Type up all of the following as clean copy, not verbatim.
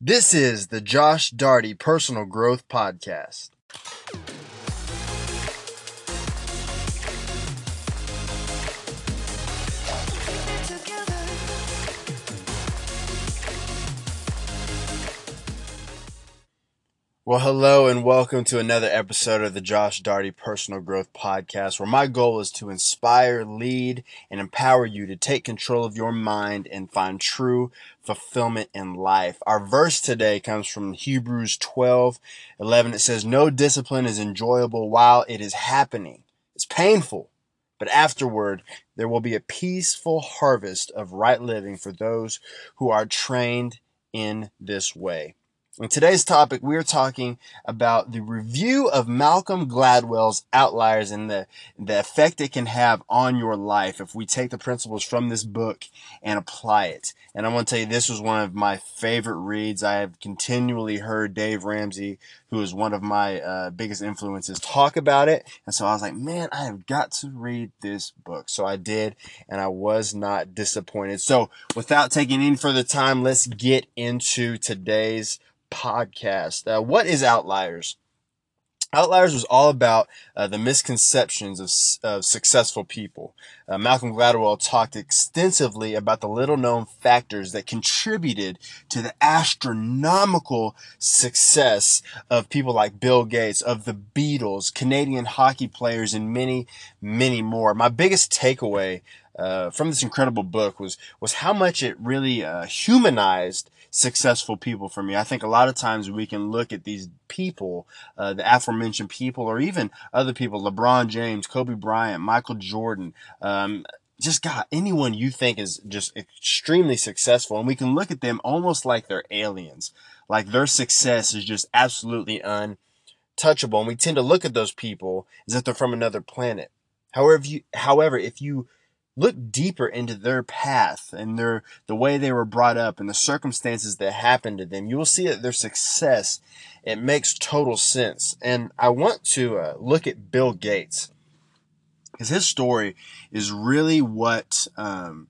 This is the Josh Daugherty Personal Growth Podcast. Well, hello and welcome to another episode of the Josh Daugherty Personal Growth Podcast, where my goal is to inspire, lead, and empower you to take control of your mind and find true fulfillment in life. Our verse today comes from Hebrews 12:11. It says, "No discipline is enjoyable while it is happening. It's painful, but afterward there will be a peaceful harvest of right living for those who are trained in this way." In today's topic, we are talking about the review of Malcolm Gladwell's Outliers and the effect it can have on your life if we take the principles from this book and apply it. And I want to tell you, this was one of my favorite reads. I have continually heard Dave Ramsey, who is one of my biggest influences, talk about it. And so I was like, man, I have got to read this book. So I did, and I was not disappointed. So without taking any further time, let's get into today's podcast. What is Outliers? Outliers was all about the misconceptions of successful people. Malcolm Gladwell talked extensively about the little-known factors that contributed to the astronomical success of people like Bill Gates, of the Beatles, Canadian hockey players, and many, many more. My biggest takeaway from this incredible book was how much it really humanized successful people for me. I think a lot of times we can look at these people, the aforementioned people, or even other people, LeBron James, Kobe Bryant, Michael Jordan, anyone you think is just extremely successful, and we can look at them almost like they're aliens, like their success is just absolutely untouchable, and we tend to look at those people as if they're from another planet. However, if you look deeper into their path and the way they were brought up and the circumstances that happened to them, you will see that their success, it makes total sense. And I want to look at Bill Gates, because his story is really what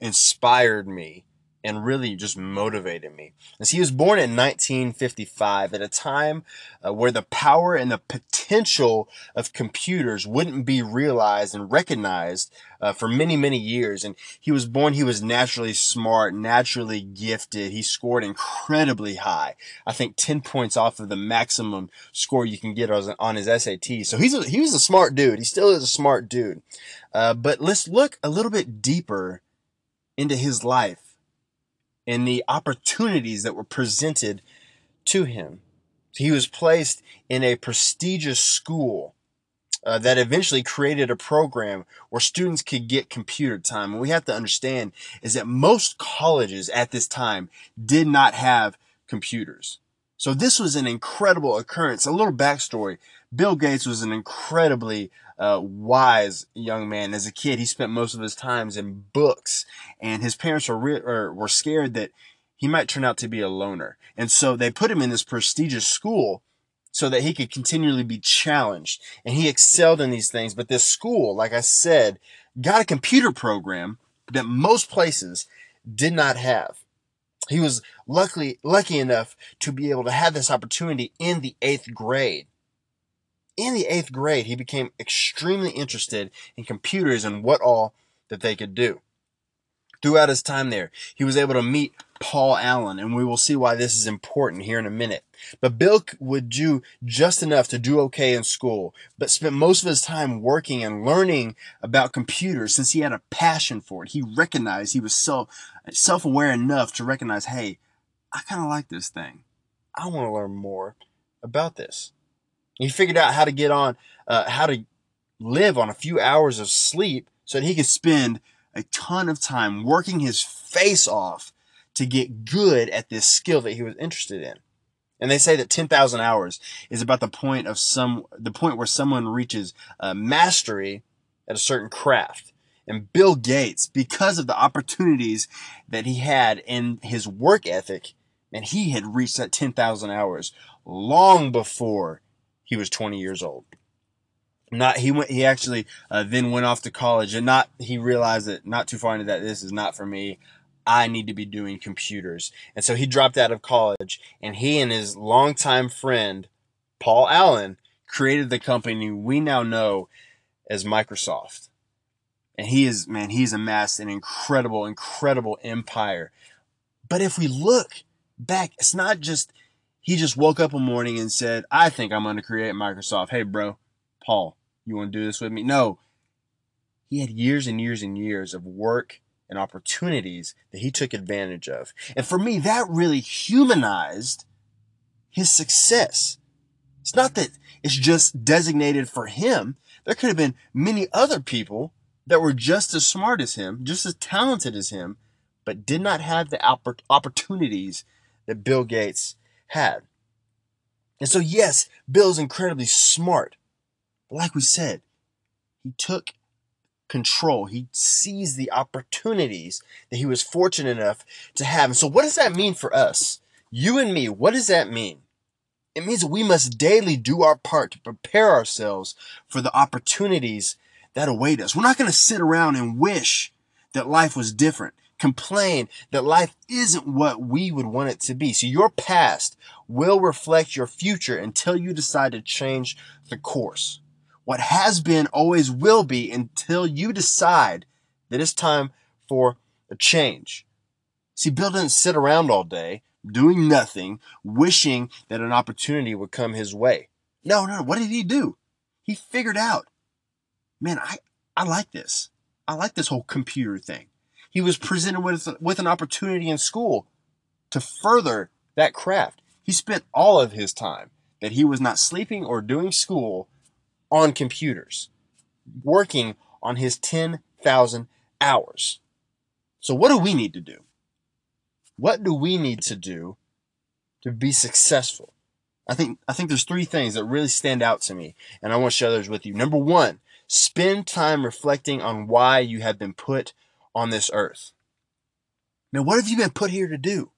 inspired me and really just motivated me. As he was born in 1955 at a time where the power and the potential of computers wouldn't be realized and recognized for many, many years. And he was naturally smart, naturally gifted. He scored incredibly high. I think 10 points off of the maximum score you can get on his SAT. So he was a smart dude. He still is a smart dude. But let's look a little bit deeper into his life and the opportunities that were presented to him. He was placed in a prestigious school that eventually created a program where students could get computer time. And we have to understand is that most colleges at this time did not have computers. So this was an incredible occurrence. A little backstory. Bill Gates was an incredibly wise young man. As a kid, he spent most of his time in books, and his parents were scared that he might turn out to be a loner. And so they put him in this prestigious school so that he could continually be challenged. And he excelled in these things. But this school, like I said, got a computer program that most places did not have. He was lucky enough to be able to have this opportunity in the 8th grade. In the 8th grade, he became extremely interested in computers and what all that they could do. Throughout his time there, he was able to meet Paul Allen, and we will see why this is important here in a minute. But Bill would do just enough to do okay in school, but spent most of his time working and learning about computers since he had a passion for it. He recognized, he was self-aware enough to recognize, hey, I kind of like this thing. I want to learn more about this. He figured out how to how to live on a few hours of sleep so that he could spend a ton of time working his face off to get good at this skill that he was interested in. And they say that 10,000 hours is about the point where someone reaches mastery at a certain craft. And Bill Gates, because of the opportunities that he had and his work ethic, and he had reached that 10,000 hours long before he was 20 years old. He actually then went off to college, and he realized that not too far into that, this is not for me. I need to be doing computers. And so he dropped out of college, and he and his longtime friend, Paul Allen, created the company we now know as Microsoft. And he's amassed an incredible, incredible empire. But if we look back, it's not just, he just woke up one morning and said, I think I'm going to create Microsoft. Hey, bro, Paul, you want to do this with me? No. He had years and years and years of work and opportunities that he took advantage of. And for me, that really humanized his success. It's not that it's just designated for him. There could have been many other people that were just as smart as him, just as talented as him, but did not have the opportunities that Bill Gates had. And so, yes, Bill's incredibly smart. But like we said, he took control. He seized the opportunities that he was fortunate enough to have. And so what does that mean for us? You and me, what does that mean? It means that we must daily do our part to prepare ourselves for the opportunities that await us. We're not going to sit around and wish that life was different, complain that life isn't what we would want it to be. So your past will reflect your future until you decide to change the course. What has been always will be until you decide that it's time for a change. See, Bill didn't sit around all day doing nothing, wishing that an opportunity would come his way. No. What did he do? He figured out, man, I like this. I like this whole computer thing. He was presented with an opportunity in school to further that craft. He spent all of his time that he was not sleeping or doing school on computers, working on his 10,000 hours. So what do we need to do? What do we need to do to be successful? I think there's three things that really stand out to me, and I want to share those with you. Number one, spend time reflecting on why you have been put on this earth. Now, what have you been put here to do?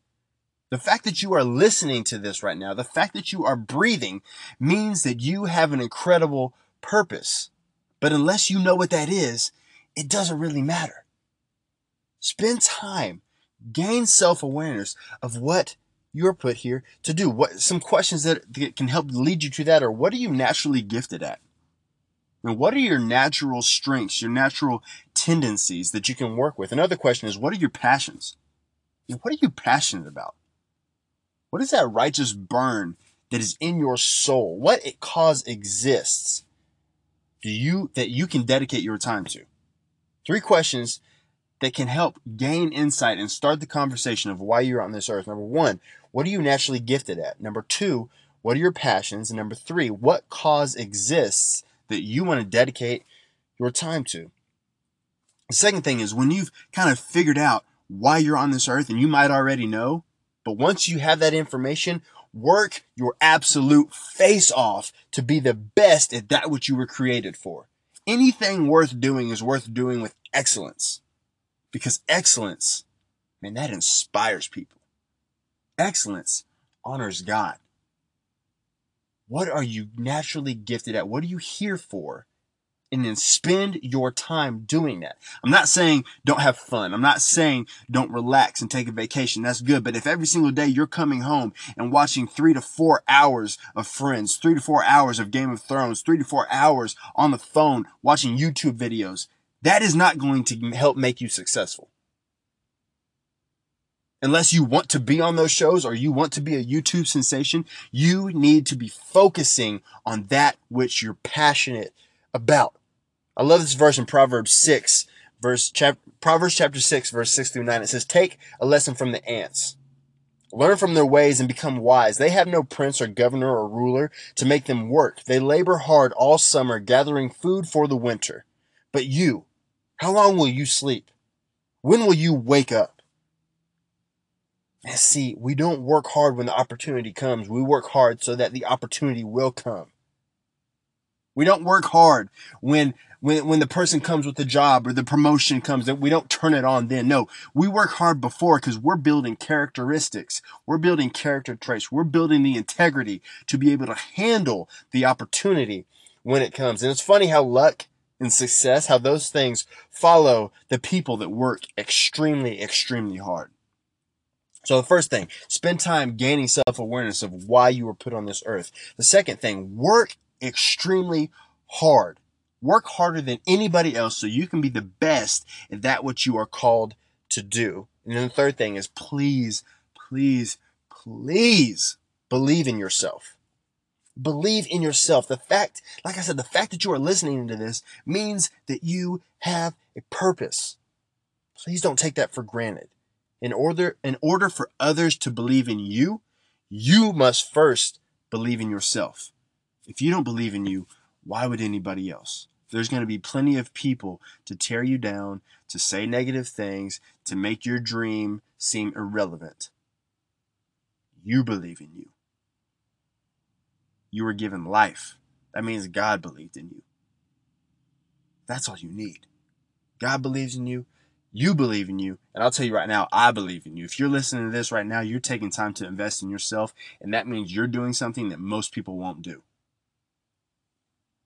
The fact that you are listening to this right now, the fact that you are breathing, means that you have an incredible purpose. But unless you know what that is, it doesn't really matter. Spend time, gain self-awareness of what you're put here to do. What some questions that can help lead you to that are, what are you naturally gifted at? And what are your natural strengths, your natural tendencies that you can work with? Another question is, what are your passions? And what are you passionate about? What is that righteous burn that is in your soul? What it cause exists that you can dedicate your time to? Three questions that can help gain insight and start the conversation of why you're on this earth. Number one, what are you naturally gifted at? Number two, what are your passions? And number three, what cause exists that you want to dedicate your time to? The second thing is, when you've kind of figured out why you're on this earth, and you might already know, but once you have that information, work your absolute face off to be the best at that which you were created for. Anything worth doing is worth doing with excellence. Because excellence, man, that inspires people. Excellence honors God. What are you naturally gifted at? What are you here for? And then spend your time doing that. I'm not saying don't have fun. I'm not saying don't relax and take a vacation. That's good. But if every single day you're coming home and watching 3 to 4 hours of Friends, 3 to 4 hours of Game of Thrones, 3 to 4 hours on the phone watching YouTube videos, that is not going to help make you successful. Unless you want to be on those shows or you want to be a YouTube sensation, you need to be focusing on that which you're passionate about. I love this verse in Proverbs chapter 6, verse 6 through 9. It says, take a lesson from the ants. Learn from their ways and become wise. They have no prince or governor or ruler to make them work. They labor hard all summer, gathering food for the winter. But you, how long will you sleep? When will you wake up? And see, we don't work hard when the opportunity comes. We work hard so that the opportunity will come. We don't work hard when the person comes with the job or the promotion comes, that we don't turn it on then. No, we work hard before, because we're building characteristics. We're building character traits. We're building the integrity to be able to handle the opportunity when it comes. And it's funny how luck and success, how those things follow the people that work extremely, extremely hard. So the first thing, spend time gaining self-awareness of why you were put on this earth. The second thing, work extremely hard. Work harder than anybody else so you can be the best at that which you are called to do. And then the third thing is please believe in yourself. Believe in yourself. The fact, like I said, the fact that you are listening to this means that you have a purpose. Please don't take that for granted. In order for others to believe in you, you must first believe in yourself. If you don't believe in you, why would anybody else? There's going to be plenty of people to tear you down, to say negative things, to make your dream seem irrelevant. You believe in you. You were given life. That means God believed in you. That's all you need. God believes in you. You believe in you, and I'll tell you right now, I believe in you. If you're listening to this right now, you're taking time to invest in yourself, and that means you're doing something that most people won't do.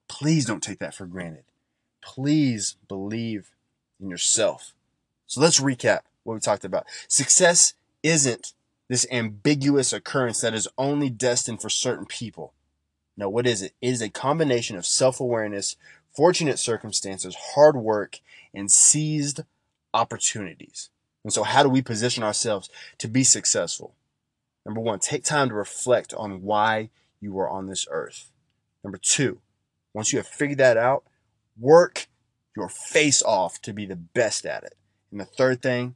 Please don't take that for granted. Please believe in yourself. So let's recap what we talked about. Success isn't this ambiguous occurrence that is only destined for certain people. No, what is it? It is a combination of self-awareness, fortunate circumstances, hard work, and seized opportunities. And so how do we position ourselves to be successful? Number one, take time to reflect on why you are on this earth. Number two, once you have figured that out, work your face off to be the best at it. And the third thing,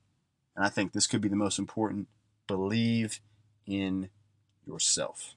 and I think this could be the most important, believe in yourself.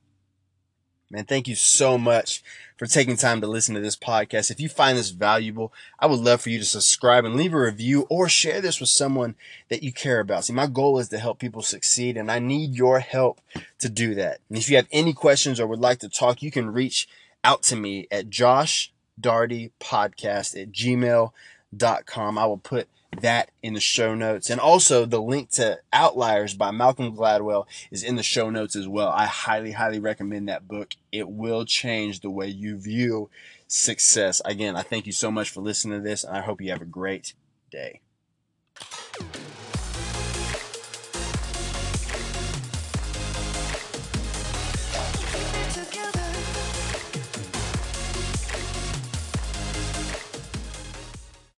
Man, thank you so much for taking time to listen to this podcast. If you find this valuable, I would love for you to subscribe and leave a review or share this with someone that you care about. See, my goal is to help people succeed, and I need your help to do that. And if you have any questions or would like to talk, you can reach out to me at joshdaughertypodcast@gmail.com. I will put that in the show notes. And also the link to Outliers by Malcolm Gladwell is in the show notes as well. I highly, highly recommend that book. It will change the way you view success. Again, I thank you so much for listening to this, and I hope you have a great day.